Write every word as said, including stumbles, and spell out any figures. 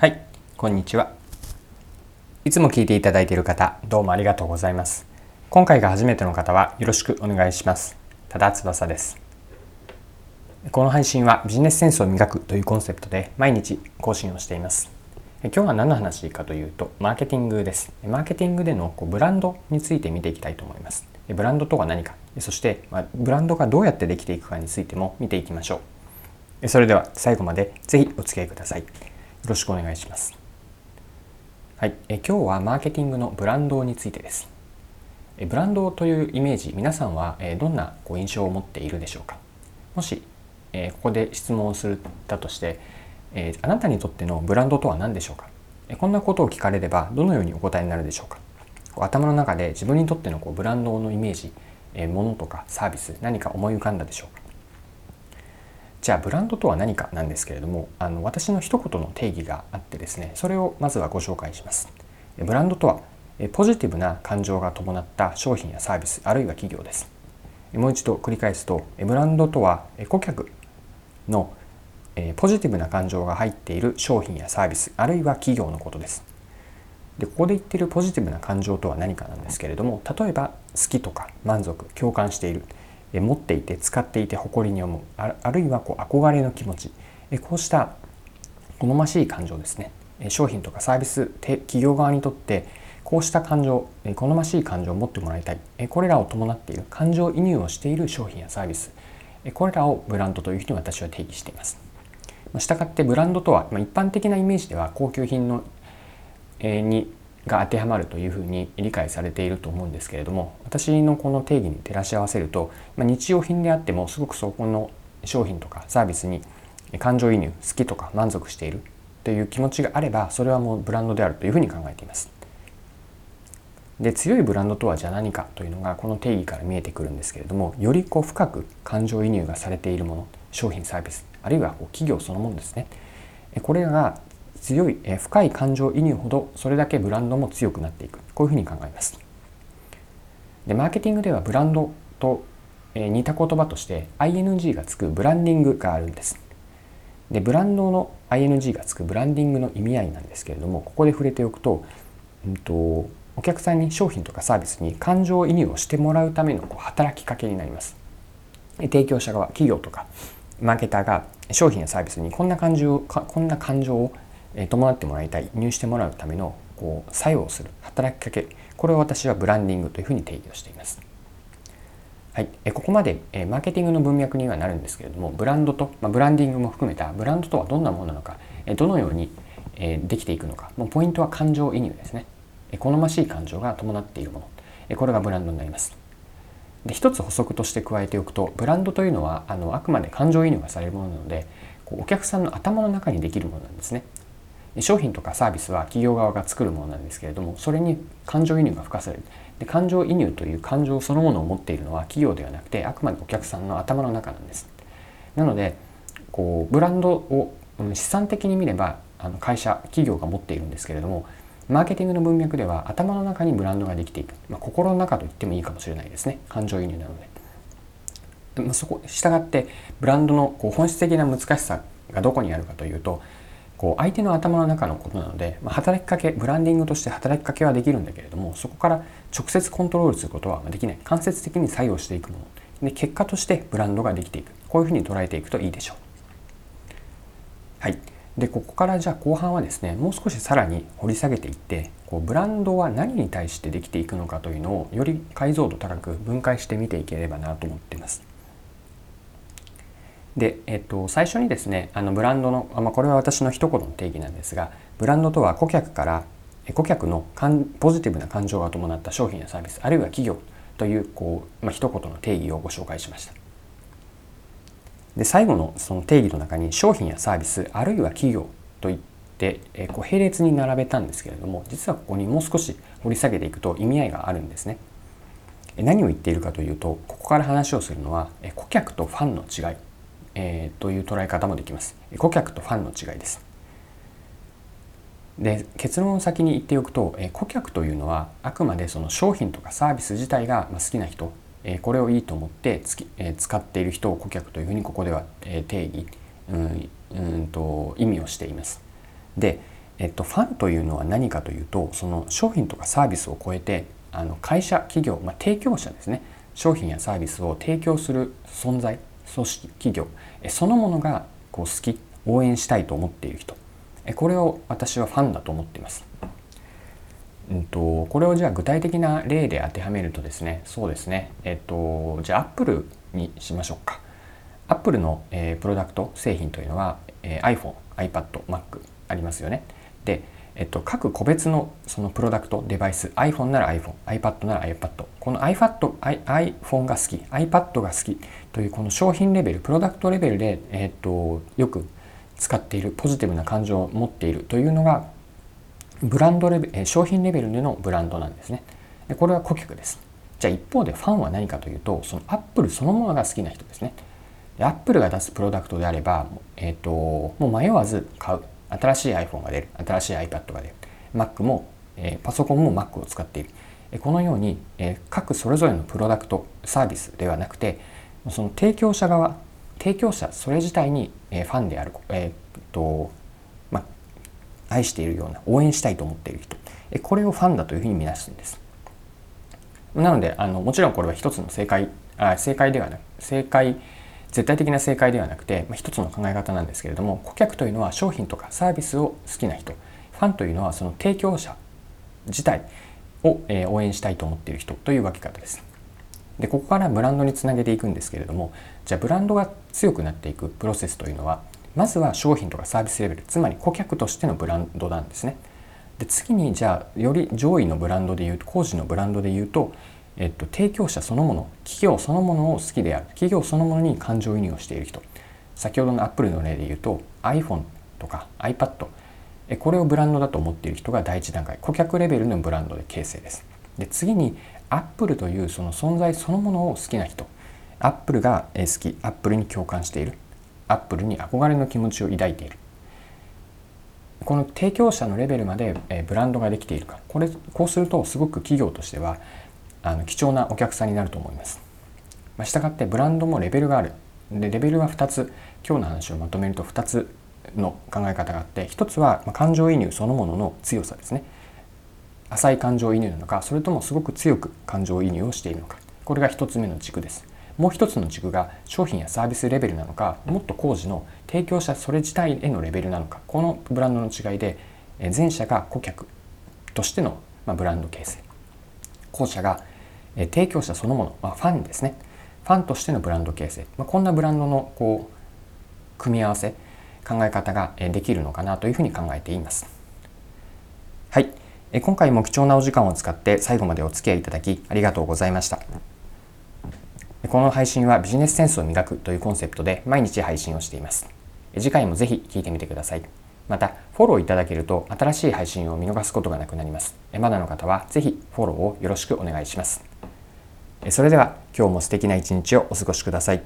はい、こんにちは。いつも聞いていただいている方、どうもありがとうございます。今回が初めての方はよろしくお願いします。多田翼です。この配信はビジネスセンスを磨くというコンセプトで毎日更新をしています。今日は何の話かというと、マーケティングです。マーケティングでのこうブランドについて見ていきたいと思います。ブランドとは何か、そしてブランドがどうやってできていくかについても見ていきましょう。それでは最後までぜひお付き合いください。よろしくお願いします。はい、え今日はマーケティングのブランドについてです。えブランドというイメージ、皆さんはえどんなこう印象を持っているでしょうか。もし、えここで質問をするだとして、えあなたにとってのブランドとは何でしょうか。えこんなことを聞かれればどのようにお答えになるでしょうか。こう頭の中で自分にとってのこうブランドのイメージ、え物とかサービス、何か思い浮かんだでしょうか。じゃあブランドとは何かなんですけれども、あの私の一言の定義があってですね、それをまずはご紹介します。ブランドとはポジティブな感情が伴った商品やサービス、あるいは企業です。もう一度繰り返すと、ブランドとは顧客のポジティブな感情が入っている商品やサービス、あるいは企業のことです。でここで言っているポジティブな感情とは何かなんですけれども、例えば好きとか満足、共感している、持っていて使っていて誇りに思う、あるいはこう憧れの気持ち、こうした好ましい感情ですね。商品とかサービス、企業側にとってこうした感情、好ましい感情を持ってもらいたい、これらを伴っている感情移入をしている商品やサービス、これらをブランドというふうに私は定義しています。したがってブランドとは一般的なイメージでは高級品のにが当てはまるというふうに理解されていると思うんですけれども、私のこの定義に照らし合わせると、まあ、日用品であってもすごくそこの商品とかサービスに感情移入、好きとか満足しているという気持ちがあれば、それはもうブランドであるというふうに考えています。で強いブランドとはじゃあ何かというのがこの定義から見えてくるんですけれども、よりこう深く感情移入がされているもの、商品サービス、あるいはこう企業そのものですね、これらが強い、え深い感情移入ほど、それだけブランドも強くなっていく、こういうふうに考えます。でマーケティングではブランドと、え似た言葉として アイエヌジー がつくブランディングがあるんです。でブランドの アイエヌジー がつくブランディングの意味合いなんですけれども、ここで触れておくと、うんと、お客さんに商品とかサービスに感情移入をしてもらうためのこう働きかけになります。提供者側、企業とかマーケターが商品やサービスにこんな感情、こんな感情を伴ってもらいたい、入してもらうためのこう作用する働きかけ、これを私はブランディングというふうに定義をしています。はい、ここまでマーケティングの文脈にはなるんですけれども、ブランドと、まあ、ブランディングも含めたブランドとはどんなものなのか、どのようにできていくのか、もうポイントは感情移入ですね。好ましい感情が伴っているもの、これがブランドになります。で一つ補足として加えておくと、ブランドというのは あのあくまで感情移入がされるものなので、こうお客さんの頭の中にできるものなんですね。商品とかサービスは企業側が作るものなんですけれども、それに感情移入が付加される。で感情移入という感情そのものを持っているのは企業ではなくて、あくまでお客さんの頭の中なんです。なのでこうブランドを資産的に見ればあの会社、企業が持っているんですけれども、マーケティングの文脈では頭の中にブランドができていく、まあ、心の中と言ってもいいかもしれないですね、感情移入なので。でまあ、そこ従ってブランドのこう本質的な難しさがどこにあるかというと、こう相手の頭の中のことなので、まあ、働きかけ、ブランディングとして働きかけはできるんだけれども、そこから直接コントロールすることはできない、間接的に作用していくもので、結果としてブランドができていく、こういうふうに捉えていくといいでしょう。はい、でここからじゃあ後半はですね、もう少しさらに掘り下げていって、こうブランドは何に対してできていくのかというのをより解像度高く分解して見ていければなと思っています。でえっと、最初にですね、あのブランドの、まあ、これは私の一言の定義なんですが、ブランドとは顧客から顧客のポジティブな感情が伴った商品やサービス、あるいは企業という、こう、まあ、一言の定義をご紹介しました。で最後のその定義の中に、商品やサービス、あるいは企業といってえこう並列に並べたんですけれども、実はここにもう少し掘り下げていくと意味合いがあるんですね。何を言っているかというと、ここから話をするのは顧客とファンの違い、えー、という捉え方もできます。顧客とファンの違いです。で結論を先に言っておくと、え顧客というのはあくまでその商品とかサービス自体が好きな人、えこれをいいと思ってつき、え使っている人を顧客というふうにここでは定義、うん、うんと意味をしています。でえっと、ファンというのは何かというと、その商品とかサービスを超えて、あの会社、企業、まあ、提供者ですね、商品やサービスを提供する存在、組織、企業そのものがこう好き、応援したいと思っている人、これを私はファンだと思っています。うんと、これをじゃあ具体的な例で当てはめるとですね、そうですね、えっと、じゃあ Apple にしましょうか。Apple の、えー、プロダクト、製品というのは、えー、iPhone、iPad、Mac ありますよね。で、えっと、各個別のそのプロダクト、デバイス、iPhone なら iPhone、iPad なら iPad、この iPad、iPhone が好き、iPad が好きというこの商品レベル、プロダクトレベルで、えっと、よく使っている、ポジティブな感情を持っているというのが、ブランドレベル、商品レベルでのブランドなんですね。で、これは顧客です。じゃあ一方でファンは何かというと、その Apple そのものが好きな人ですね。アップルが出すプロダクトであれば、えーと、もう迷わず買う。新しい iPhone が出る。新しい iPad が出る。Mac も、えー、パソコンも Mac を使っている。このように、えー、各それぞれのプロダクト、サービスではなくて、その提供者側、提供者それ自体に、えー、ファンである、えーとまあ、愛しているような、応援したいと思っている人、これをファンだというふうに見なすんです。なので、あのもちろんこれは一つの正解、あ、正解ではなく、正解、絶対的な正解ではなくて、まあ、一つの考え方なんですけれども、顧客というのは商品とかサービスを好きな人、ファンというのはその提供者自体を、えー、応援したいと思っている人という分け方です。で、ここからブランドにつなげていくんですけれども、じゃあブランドが強くなっていくプロセスというのは、まずは商品とかサービスレベル、つまり顧客としてのブランドなんですね。で、次にじゃあより上位のブランドでいうと、後次のブランドでいうと、えっと、提供者そのもの、企業そのものを好きである、企業そのものに感情移入をしている人、先ほどの Apple の例で言うと iPhone とか iPad、 これをブランドだと思っている人が第一段階、顧客レベルのブランドで形成です。で、次に Apple というその存在そのものを好きな人、 Apple が好き、 Apple に共感している、 Apple に憧れの気持ちを抱いている、この提供者のレベルまでブランドができているか、これ、こうするとすごく企業としてはあの貴重なお客さんになると思います。まあ、したがってブランドもレベルがある。で、レベルはふたつ、今日の話をまとめるとふたつの考え方があって、ひとつは感情移入そのものの強さですね。浅い感情移入なのか、それともすごく強く感情移入をしているのか、これがひとつめの軸です。もうひとつの軸が商品やサービスレベルなのか、もっと後次の提供者それ自体へのレベルなのか、このブランドの違いで、前者が顧客としてのブランド形成、後者が提供者そのもの、まあ、ファンですね、ファンとしてのブランド形成、まあ、こんなブランドのこう組み合わせ、考え方ができるのかなというふうに考えています。はい、今回も貴重なお時間を使って最後までお付き合いいただきありがとうございました。この配信はビジネスセンスを磨くというコンセプトで毎日配信をしています。次回もぜひ聞いてみてください。またフォローいただけると新しい配信を見逃すことがなくなります。まだの方はぜひフォローをよろしくお願いします。それでは今日も素敵な一日をお過ごしください。